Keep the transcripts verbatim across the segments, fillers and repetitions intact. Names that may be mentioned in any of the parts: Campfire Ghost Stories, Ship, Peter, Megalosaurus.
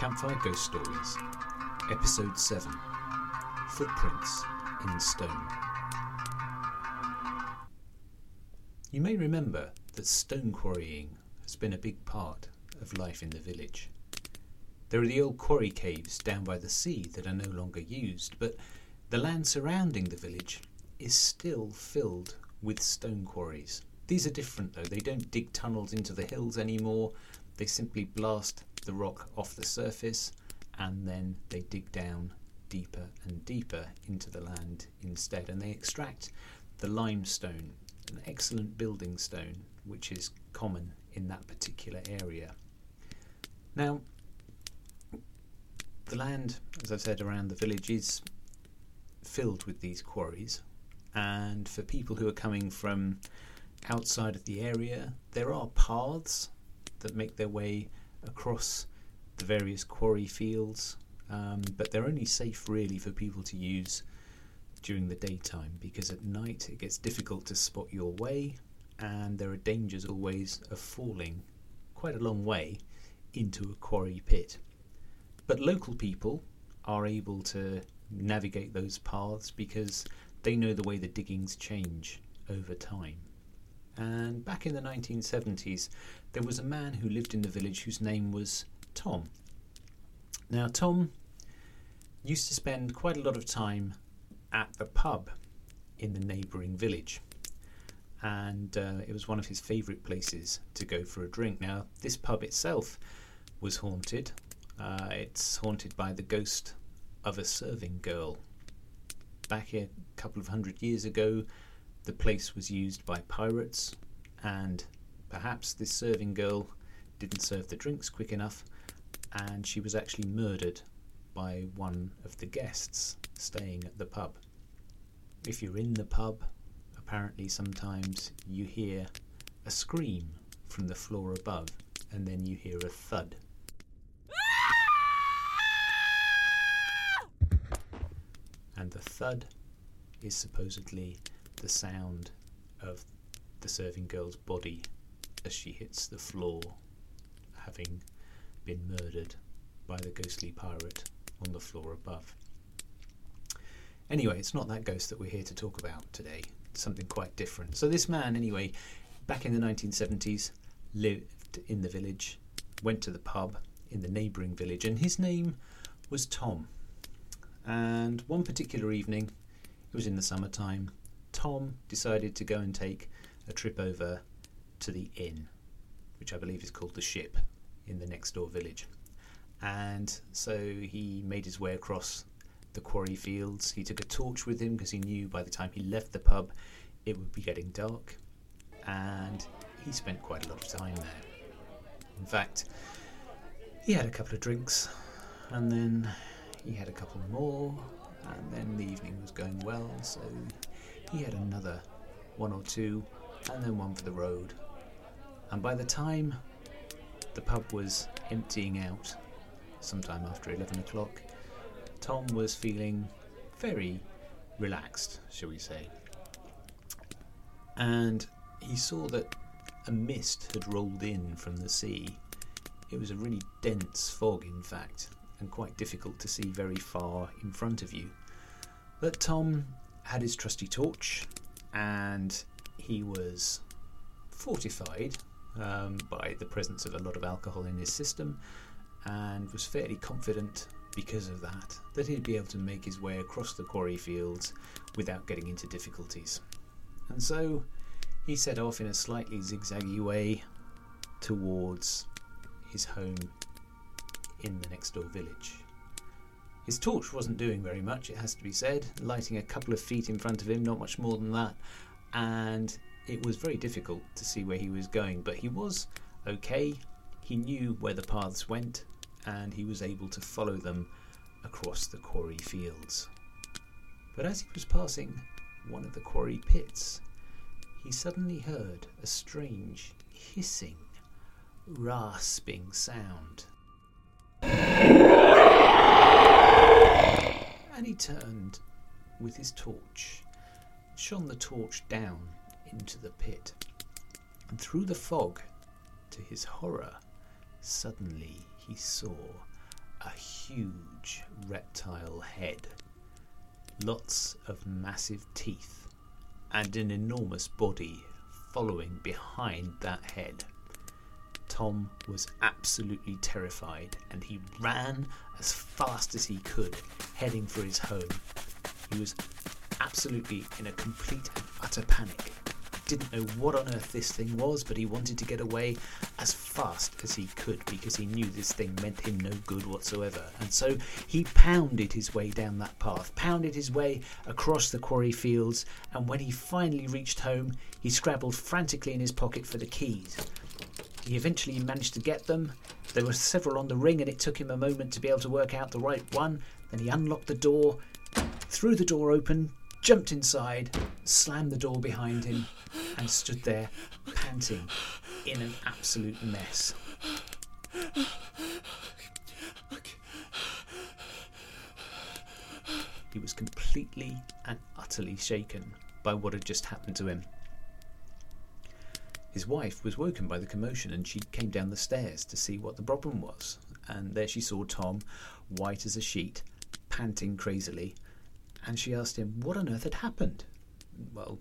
Campfire Ghost Stories, Episode seven, Footprints in Stone. You may remember that stone quarrying has been a big part of life in the village. There are the old quarry caves down by the sea that are no longer used, but the land surrounding the village is still filled with stone quarries. These are different though. They don't dig tunnels into the hills anymore. They simply blast the rock off the surface and then they dig down deeper and deeper into the land instead, and they extract the limestone, an excellent building stone which is common in that particular area. Now the land, as I've said, around the village is filled with these quarries, and for people who are coming from outside of the area there are paths that make their way across the various quarry fields, um, but they're only safe really for people to use during the daytime, because at night it gets difficult to spot your way and there are dangers always of falling quite a long way into a quarry pit. But local people are able to navigate those paths because they know the way the diggings change over time. And back in the nineteen seventies, there was a man who lived in the village whose name was Tom. Now, Tom used to spend quite a lot of time at the pub in the neighbouring village. And uh, it was one of his favourite places to go for a drink. Now, this pub itself was haunted. Uh, it's haunted by the ghost of a serving girl. Back here a couple of hundred years ago, the place was used by pirates, and perhaps this serving girl didn't serve the drinks quick enough, and she was actually murdered by one of the guests staying at the pub. If you're in the pub, apparently sometimes you hear a scream from the floor above, and then you hear a thud. And the thud is supposedly the sound of the serving girl's body as she hits the floor, having been murdered by the ghostly pirate on the floor above. Anyway, it's not that ghost that we're here to talk about today. It's something quite different. So this man, anyway, back in the nineteen seventies, lived in the village, went to the pub in the neighbouring village, and his name was Tom. And one particular evening, it was in the summertime, Tom decided to go and take a trip over to the inn, which I believe is called the Ship, in the next door village. And so he made his way across the quarry fields. He took a torch with him because he knew by the time he left the pub it would be getting dark, and he spent quite a lot of time there. In fact, he had a couple of drinks and then he had a couple more, and then the evening was going well, so he had another one or two, and then one for the road. And by the time the pub was emptying out, sometime after eleven o'clock, Tom was feeling very relaxed, shall we say. And he saw that a mist had rolled in from the sea. It was a really dense fog, in fact, and quite difficult to see very far in front of you. But Tom had his trusty torch, and he was fortified um, by the presence of a lot of alcohol in his system, and was fairly confident because of that that he'd be able to make his way across the quarry fields without getting into difficulties. And so he set off in a slightly zigzaggy way towards his home in the next door village. His torch wasn't doing very much, it has to be said, lighting a couple of feet in front of him, not much more than that, and it was very difficult to see where he was going, but he was okay. He knew where the paths went, and he was able to follow them across the quarry fields. But as he was passing one of the quarry pits, he suddenly heard a strange hissing, rasping sound. And he turned with his torch, shone the torch down into the pit, and through the fog, to his horror, suddenly he saw a huge reptile head, lots of massive teeth, and an enormous body following behind that head. Tom was absolutely terrified, and he ran as fast as he could, heading for his home. He was absolutely in a complete and utter panic. Didn't know what on earth this thing was, but he wanted to get away as fast as he could because he knew this thing meant him no good whatsoever. And so he pounded his way down that path, pounded his way across the quarry fields, and when he finally reached home, he scrabbled frantically in his pocket for the keys. He eventually managed to get them. There were several on the ring, and it took him a moment to be able to work out the right one. Then he unlocked the door, threw the door open, jumped inside, slammed the door behind him, and stood there panting in an absolute mess. He was completely and utterly shaken by what had just happened to him. His wife was woken by the commotion, and she came down the stairs to see what the problem was, and there she saw Tom, white as a sheet, panting crazily, and she asked him what on earth had happened. Well,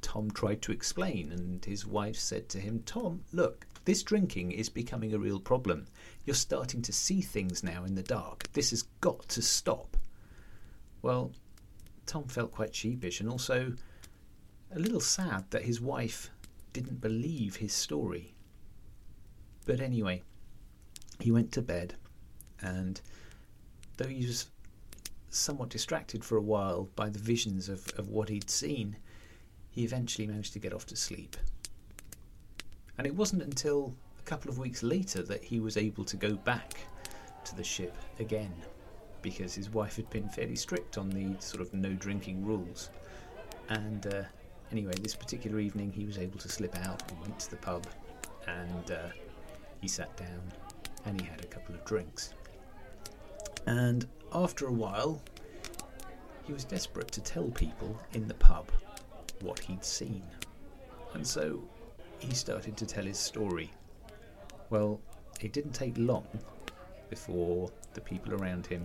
Tom tried to explain, and his wife said to him, "Tom, look, this drinking is becoming a real problem. You're starting to see things now in the dark. This has got to stop." Well, Tom felt quite sheepish and also a little sad that his wife didn't believe his story. But anyway, he went to bed, and though he was somewhat distracted for a while by the visions of, of what he'd seen, he eventually managed to get off to sleep. And it wasn't until a couple of weeks later that he was able to go back to the ship again, because his wife had been fairly strict on the sort of no drinking rules. And uh, anyway, this particular evening he was able to slip out and went to the pub, and uh, he sat down and he had a couple of drinks. And after a while, he was desperate to tell people in the pub what he'd seen. And so he started to tell his story. Well, it didn't take long before the people around him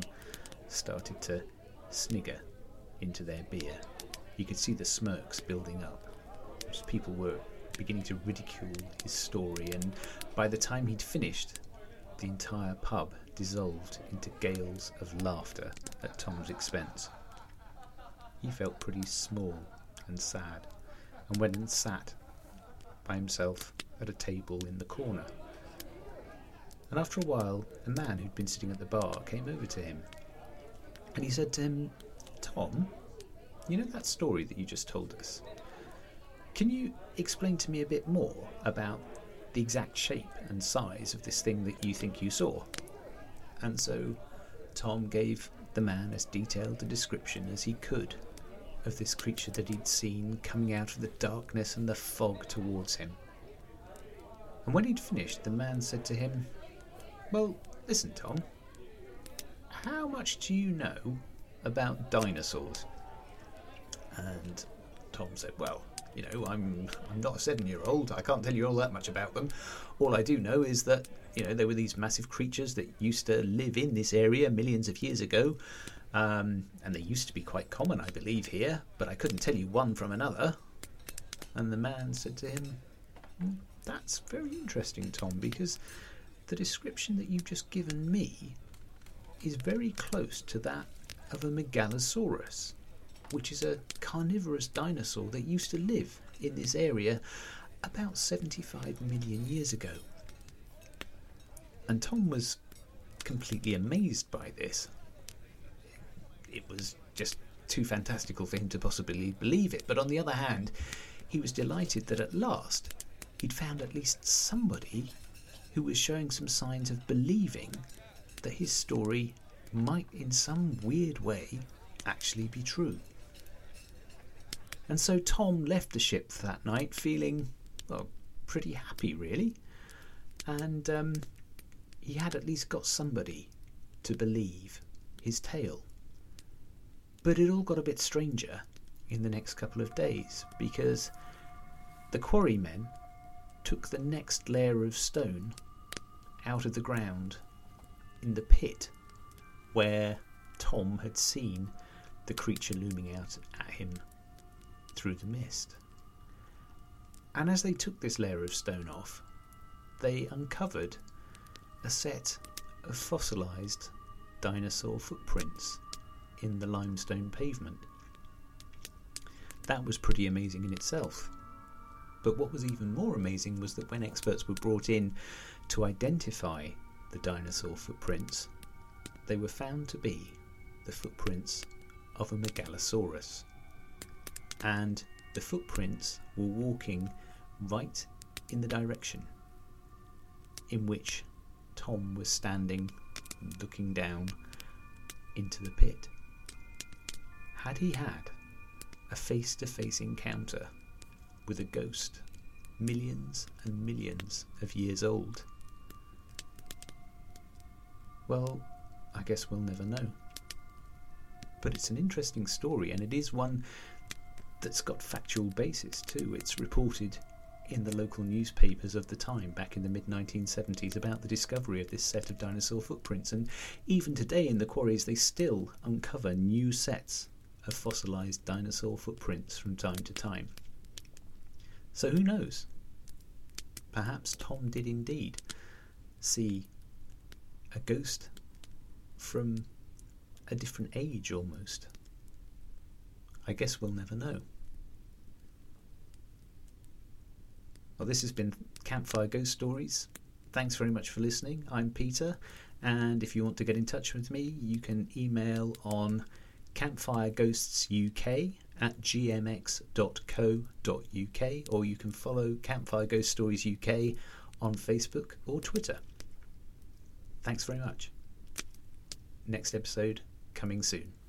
started to snigger into their beer. You could see the smirks building up. People were beginning to ridicule his story, and by the time he'd finished, the entire pub dissolved into gales of laughter at Tom's expense. He felt pretty small and sad, and went and sat by himself at a table in the corner. And after a while, a man who'd been sitting at the bar came over to him, and he said to him, "Tom, you know that story that you just told us? Can you explain to me a bit more about the exact shape and size of this thing that you think you saw?" And so Tom gave the man as detailed a description as he could of this creature that he'd seen coming out of the darkness and the fog towards him. And when he'd finished, the man said to him, "Well, listen, Tom, how much do you know about dinosaurs?" And Tom said, "Well, you know, I'm I'm not a seven-year-old. I can't tell you all that much about them. All I do know is that, you know, there were these massive creatures that used to live in this area millions of years ago, um, and they used to be quite common, I believe, here, but I couldn't tell you one from another." And the man said to him, "That's very interesting, Tom, because the description that you've just given me is very close to that of a Megalosaurus, which is a carnivorous dinosaur that used to live in this area about seventy-five million years ago." And Tom was completely amazed by this. It was just too fantastical for him to possibly believe it, but on the other hand, he was delighted that at last he'd found at least somebody who was showing some signs of believing that his story might in some weird way actually be true. And so Tom left the ship for that night feeling, well, pretty happy really. And um, he had at least got somebody to believe his tale. But it all got a bit stranger in the next couple of days, because the quarrymen took the next layer of stone out of the ground in the pit where Tom had seen the creature looming out at him through the mist. And as they took this layer of stone off, they uncovered a set of fossilised dinosaur footprints in the limestone pavement. That was pretty amazing in itself. But what was even more amazing was that when experts were brought in to identify the dinosaur footprints, they were found to be the footprints of a Megalosaurus. And the footprints were walking right in the direction in which Tom was standing, looking down into the pit. Had he had a face-to-face encounter with a ghost millions and millions of years old? Well, I guess we'll never know. But it's an interesting story, and it is one that's got factual basis too. It's reported in the local newspapers of the time, back in the mid nineteen seventies, about the discovery of this set of dinosaur footprints, and even today in the quarries they still uncover new sets of fossilised dinosaur footprints from time to time. So who knows? Perhaps Tom did indeed see a ghost from a different age almost. I guess we'll never know. Well, this has been Campfire Ghost Stories. Thanks very much for listening. I'm Peter, and if you want to get in touch with me, you can email on campfire ghosts U K at g m x dot co dot u k, or you can follow Campfire Ghost Stories U K on Facebook or Twitter. Thanks very much. Next episode coming soon.